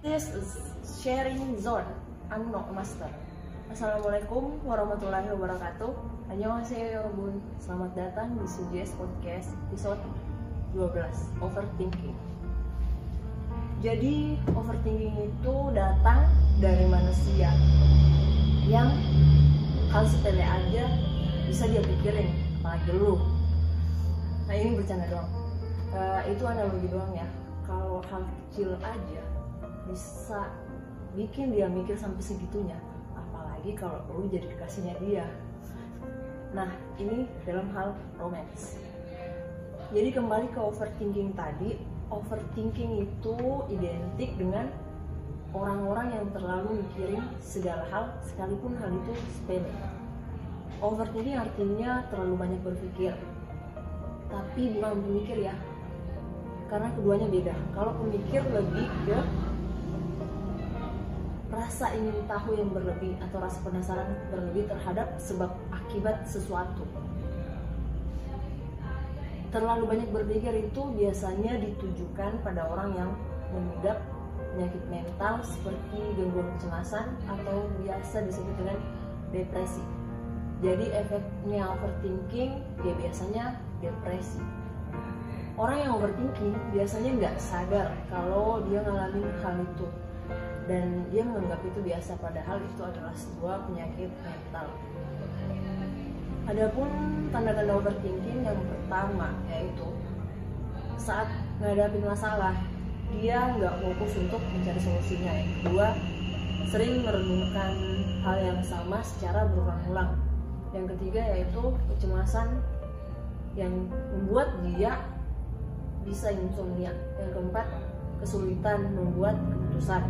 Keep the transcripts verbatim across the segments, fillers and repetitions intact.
This is sharing zone. I'm not master. Assalamualaikum warahmatullahi wabarakatuh. Annyeonghaseyo yorobun. Selamat datang di Suges podcast episode dua belas, overthinking. Jadi overthinking itu datang dari manusia yang hal sepele aja bisa dia pikirin, apalagi lu. Nah, ini bercanda doang. Uh, itu analogi doang ya. Kalau hal kecil aja bisa bikin dia mikir sampai segitunya, apalagi kalau lu jadi kekasihnya dia. Nah, ini dalam hal romance. Jadi kembali ke overthinking tadi, overthinking itu identik dengan orang-orang yang terlalu mikirin segala hal sekalipun hal itu sepele. Overthinking artinya terlalu banyak berpikir, tapi bukan pemikir ya, karena keduanya beda. Kalau pemikir lebih ke rasa ingin tahu yang berlebih atau rasa penasaran berlebih terhadap sebab akibat sesuatu. Terlalu banyak berpikir itu biasanya ditujukan pada orang yang mengidap penyakit mental seperti gangguan kecemasan atau biasa disebut dengan depresi. Jadi efeknya overthinking ya biasanya depresi. Orang yang overthinking biasanya nggak sadar kalau dia ngalamin hal itu, dan dia menganggap itu biasa, padahal itu adalah sebuah penyakit mental. Adapun tanda-tanda overthinking yang pertama yaitu saat menghadapi masalah dia nggak fokus untuk mencari solusinya. Yang kedua, sering merenungkan hal yang sama secara berulang-ulang. Yang ketiga yaitu kecemasan yang membuat dia bisa insomnia. Yang keempat, kesulitan membuat keputusan.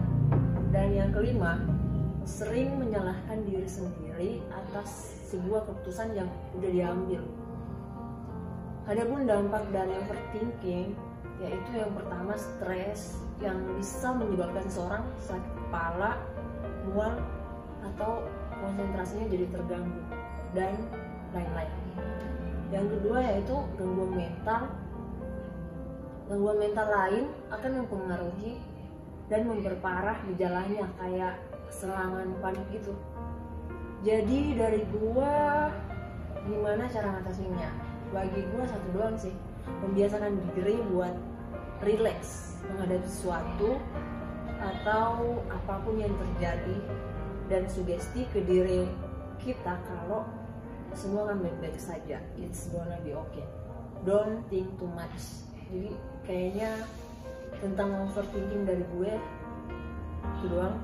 Dan yang kelima, sering menyalahkan diri sendiri atas sebuah keputusan yang udah diambil. Adapun dampak dari overthinking, yaitu yang pertama stres yang bisa menyebabkan seorang sakit kepala, mual, atau konsentrasinya jadi terganggu, dan lain-lain. Yang kedua yaitu gangguan mental. Gangguan mental lain akan mempengaruhi dan memperparah gejalanya kayak serangan panik gitu. Jadi dari gua gimana cara ngatasinnya? Bagi gua satu doang sih, membiasakan diri buat relax menghadapi sesuatu atau apapun yang terjadi, dan sugesti ke diri kita kalau semua kan baik-baik saja, it's gonna be okay. Don't think too much. Jadi kayaknya tentang overthinking dari gue itu doang.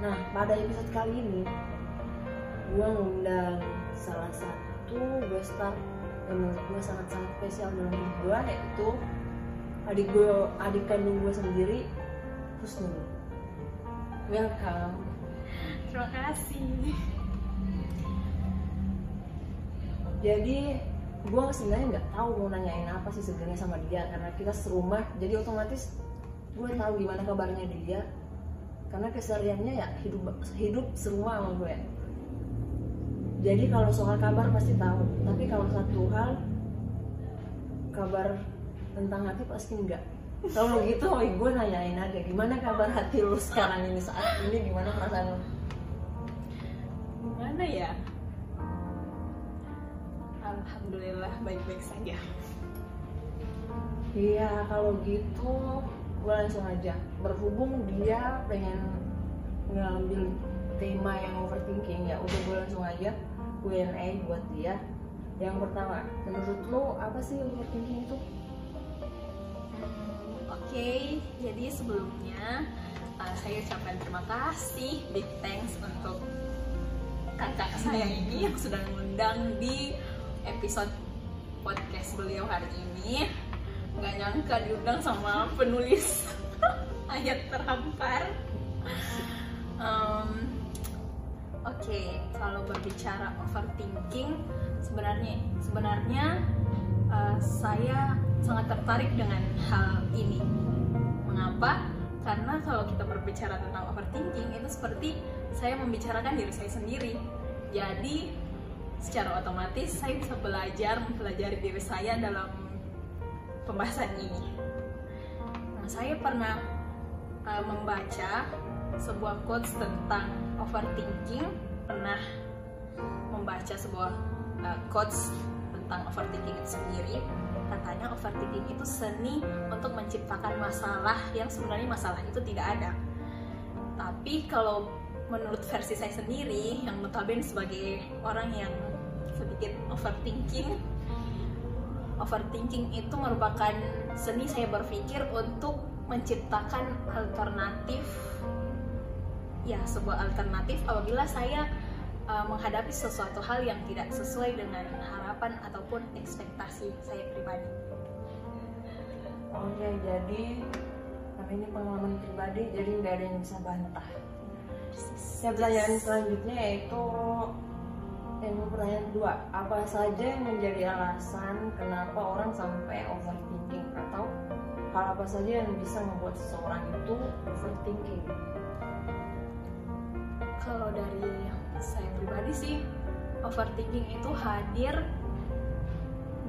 Nah, pada episode kali ini gue ngundang salah satu guest star yang menurut gue sangat-sangat spesial dalam hidup gue, yaitu adik gue, adik kandung gue sendiri, Husnul. Welcome. Terima kasih. Jadi gue sebenarnya nggak tahu mau nanyain apa sih sebenarnya sama dia, karena kita serumah, jadi otomatis gue tahu gimana kabarnya dia karena kesehariannya ya hidup hidup serumah sama gue. Jadi kalau soal kabar pasti tahu, tapi kalau satu hal, kabar tentang hati pasti enggak. Kalau gitu gue nanyain aja, gimana kabar hati lu sekarang ini, saat ini gimana perasaan lu? Gimana ya? Alhamdulillah baik-baik saja. Iya, kalau gitu gue langsung aja. Berhubung dia pengen ngambil tema yang overthinking ya, udah gue langsung aja Q and A buat dia. Yang pertama, menurut lo apa sih overthinking itu? Hmm, Oke, okay. Jadi sebelumnya uh, saya ucapkan terima kasih, big thanks untuk kakak saya ini yang sudah mengundang di episode podcast beliau hari ini. Nggak nyangka diundang sama penulis ayat terhampar. um, Oke, okay. Kalau berbicara overthinking, sebenarnya sebenarnya uh, saya sangat tertarik dengan hal ini. Mengapa? Karena kalau kita berbicara tentang overthinking itu seperti saya membicarakan diri saya sendiri. Jadi secara otomatis saya bisa belajar mempelajari diri saya dalam pembahasan ini. Nah, saya pernah uh, membaca sebuah quotes tentang overthinking, pernah membaca sebuah uh, quotes tentang overthinking itu sendiri. Katanya overthinking itu seni untuk menciptakan masalah yang sebenarnya masalah itu tidak ada. Tapi kalau menurut versi saya sendiri, yang notabene sebagai orang yang sedikit overthinking, overthinking itu merupakan seni saya berpikir untuk menciptakan alternatif, ya sebuah alternatif apabila saya uh, menghadapi sesuatu hal yang tidak sesuai dengan harapan ataupun ekspektasi saya pribadi. Oke, jadi tapi ini pengalaman pribadi, jadi nggak ada yang bisa bantah. Ya, pertanyaan selanjutnya yaitu yang pertanyaan kedua, apa saja yang menjadi alasan kenapa orang sampai overthinking, atau hal apa saja yang bisa membuat seseorang itu overthinking? Kalau dari saya pribadi sih, overthinking itu hadir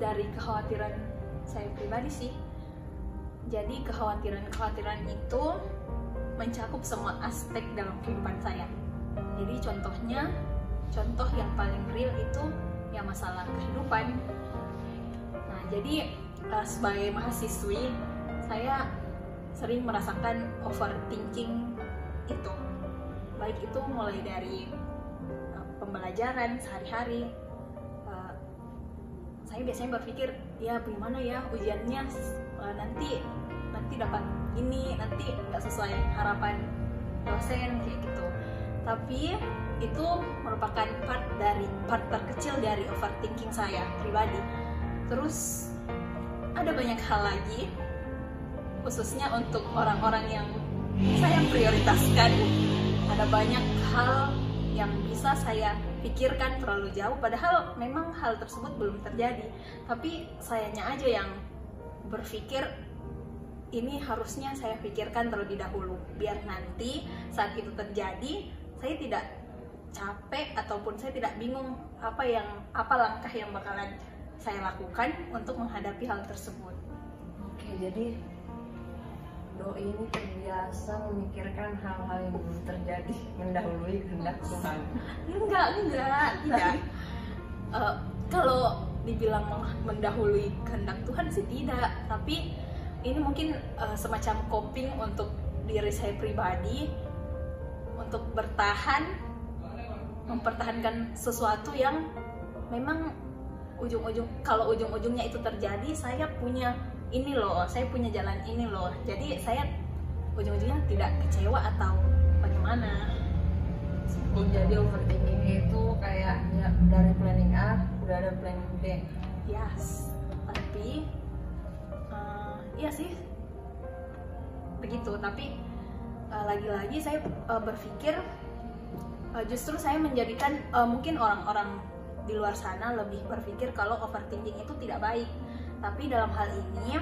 dari kekhawatiran saya pribadi sih. Jadi kekhawatiran-kekhawatiran itu mencakup semua aspek dalam kehidupan saya. Jadi contohnya, contoh yang paling real itu ya masalah kehidupan. Nah, jadi sebagai mahasiswi saya sering merasakan overthinking itu, baik itu mulai dari uh, pembelajaran sehari-hari. Uh, saya biasanya berpikir ya bagaimana ya ujiannya, uh, nanti nanti dapat ini, nanti nggak sesuai harapan dosen kayak gitu. Tapi itu merupakan part dari part terkecil dari overthinking saya pribadi. Terus ada banyak hal lagi, khususnya untuk orang-orang yang saya prioritaskan. Ada banyak hal yang bisa saya pikirkan terlalu jauh, padahal memang hal tersebut belum terjadi, tapi sayanya aja yang berpikir ini harusnya saya pikirkan terlebih dahulu, biar nanti saat itu terjadi saya tidak capek ataupun saya tidak bingung apa yang apa langkah yang bakalan saya lakukan untuk menghadapi hal tersebut. Oke, jadi doi ini terbiasa memikirkan hal-hal yang belum terjadi, mendahului kehendak Tuhan. Enggak, enggak, tidak. Uh, kalau dibilang mendahului kehendak Tuhan sih tidak, tapi ini mungkin uh, semacam coping untuk diri saya pribadi untuk bertahan, mempertahankan sesuatu yang memang ujung-ujung kalau ujung-ujungnya itu terjadi, saya punya ini loh, saya punya jalan ini loh, jadi saya ujung-ujungnya tidak kecewa atau bagaimana. Jadi overthinking itu kayak ya, udah ada planning A, udah ada planning B. Yes, tapi uh, iya sih begitu, tapi uh, lagi-lagi saya uh, berpikir Uh, justru saya menjadikan uh, mungkin orang-orang di luar sana lebih berpikir kalau overthinking itu tidak baik. Tapi dalam hal ini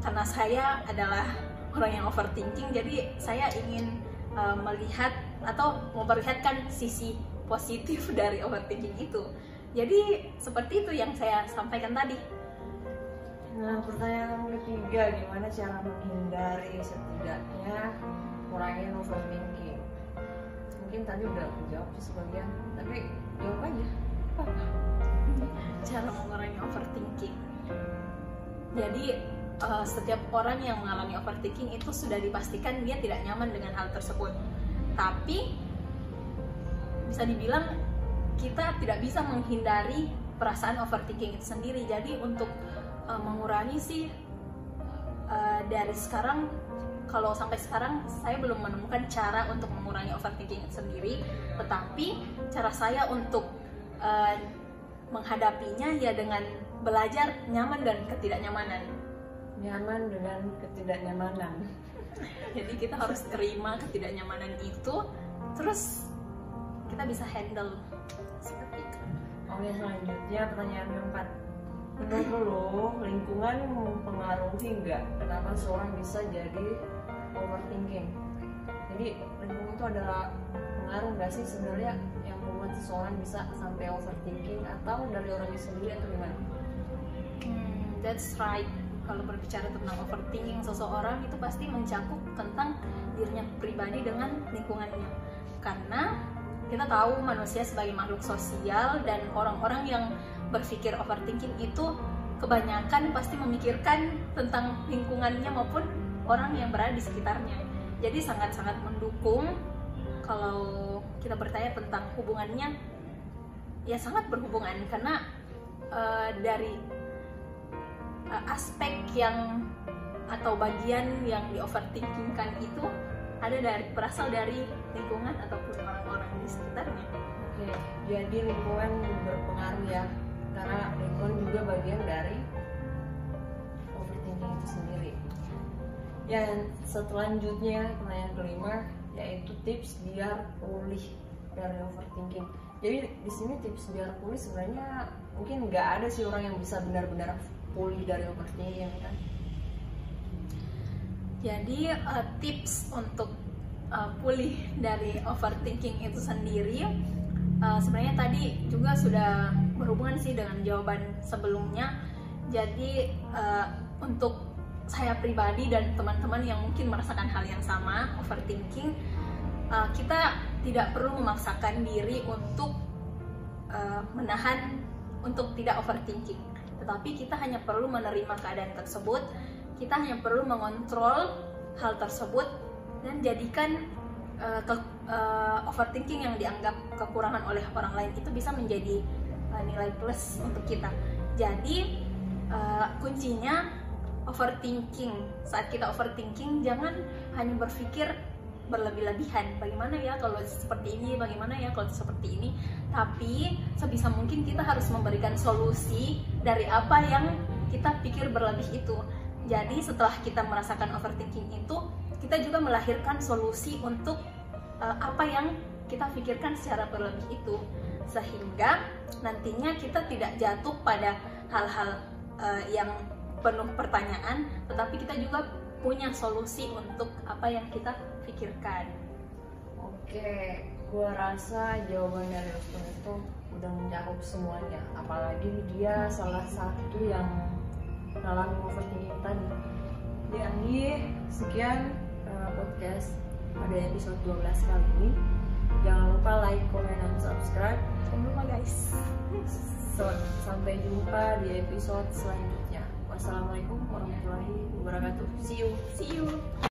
karena saya adalah orang yang overthinking, jadi saya ingin uh, melihat atau memperlihatkan sisi positif dari overthinking itu. Jadi seperti itu yang saya sampaikan tadi. Nah, pertanyaan ketiga, gimana cara menghindari setidaknya kurangin overthinking? Mungkin tadi udah aku jawab sebagian, tapi jawab aja. Cara mengurangi overthinking. Jadi uh, setiap orang yang mengalami overthinking itu sudah dipastikan dia tidak nyaman dengan hal tersebut. Tapi bisa dibilang kita tidak bisa menghindari perasaan overthinking itu sendiri. Jadi untuk uh, mengurangi sih uh, dari sekarang. Kalau sampai sekarang saya belum menemukan cara untuk mengurangi overthinking sendiri, tetapi cara saya untuk uh, menghadapinya ya dengan belajar nyaman dan ketidaknyamanan. Nyaman dengan ketidaknyamanan. Jadi kita harus terima ketidaknyamanan itu, terus kita bisa handle seperti itu. Oke, selanjutnya pertanyaan keempat. Menurut lo, lingkungan mempengaruhi nggak kenapa seorang bisa jadi overthinking? Jadi lingkungan itu adalah pengaruh nggak sih sebenarnya yang membuat seseorang bisa sampai overthinking, atau dari orangnya sendiri atau gimana? Hmm, that's right. kalau berbicara tentang overthinking seseorang itu pasti mencakup tentang dirinya pribadi dengan lingkungannya, karena kita tahu manusia sebagai makhluk sosial, dan orang-orang yang berpikir overthinking itu kebanyakan pasti memikirkan tentang lingkungannya maupun orang yang berada di sekitarnya. Jadi sangat-sangat mendukung kalau kita bertanya tentang hubungannya, ya sangat berhubungan, karena uh, dari uh, aspek yang atau bagian yang di overthinkingkan itu ada dari berasal dari lingkungan ataupun orang-orang di sekitarnya. Oke, jadi lingkungan berpengaruh ya, karena lingkungan juga bagian dari overthinking itu sendiri. Yang selanjutnya pertanyaan kelima yaitu tips biar pulih dari overthinking. Jadi di sini tips biar pulih sebenarnya mungkin nggak ada sih orang yang bisa benar-benar pulih dari overthinking kan. Jadi uh, tips untuk uh, pulih dari overthinking itu sendiri uh, sebenarnya tadi juga sudah berhubungan sih dengan jawaban sebelumnya. Jadi uh, untuk saya pribadi dan teman-teman yang mungkin merasakan hal yang sama, overthinking, uh, kita tidak perlu memaksakan diri untuk uh, menahan untuk tidak overthinking. Tetapi kita hanya perlu menerima keadaan tersebut. Kita hanya perlu mengontrol hal tersebut dan jadikan uh, ke, uh, overthinking yang dianggap kekurangan oleh orang lain itu bisa menjadi uh, nilai plus untuk kita. Jadi uh, kuncinya overthinking, saat kita overthinking jangan hanya berpikir berlebih-lebihan, bagaimana ya kalau seperti ini, bagaimana ya kalau seperti ini, tapi sebisa mungkin kita harus memberikan solusi dari apa yang kita pikir berlebih itu. Jadi setelah kita merasakan overthinking itu, kita juga melahirkan solusi untuk uh, apa yang kita pikirkan secara berlebih itu, sehingga nantinya kita tidak jatuh pada hal-hal uh, yang penuh pertanyaan, tetapi kita juga punya solusi untuk apa yang kita pikirkan. Oke, gua rasa jawaban dari Ustaz itu udah mencakup semuanya, apalagi dia salah satu yang ngalamin overthinking tadi. Jadi sekian uh, podcast pada episode dua belas kali ini. Jangan lupa like, comment, dan subscribe. Jangan lupa guys. So, sampai jumpa di episode selanjutnya. Wassalamualaikum warahmatullahi wabarakatuh. See you. See you.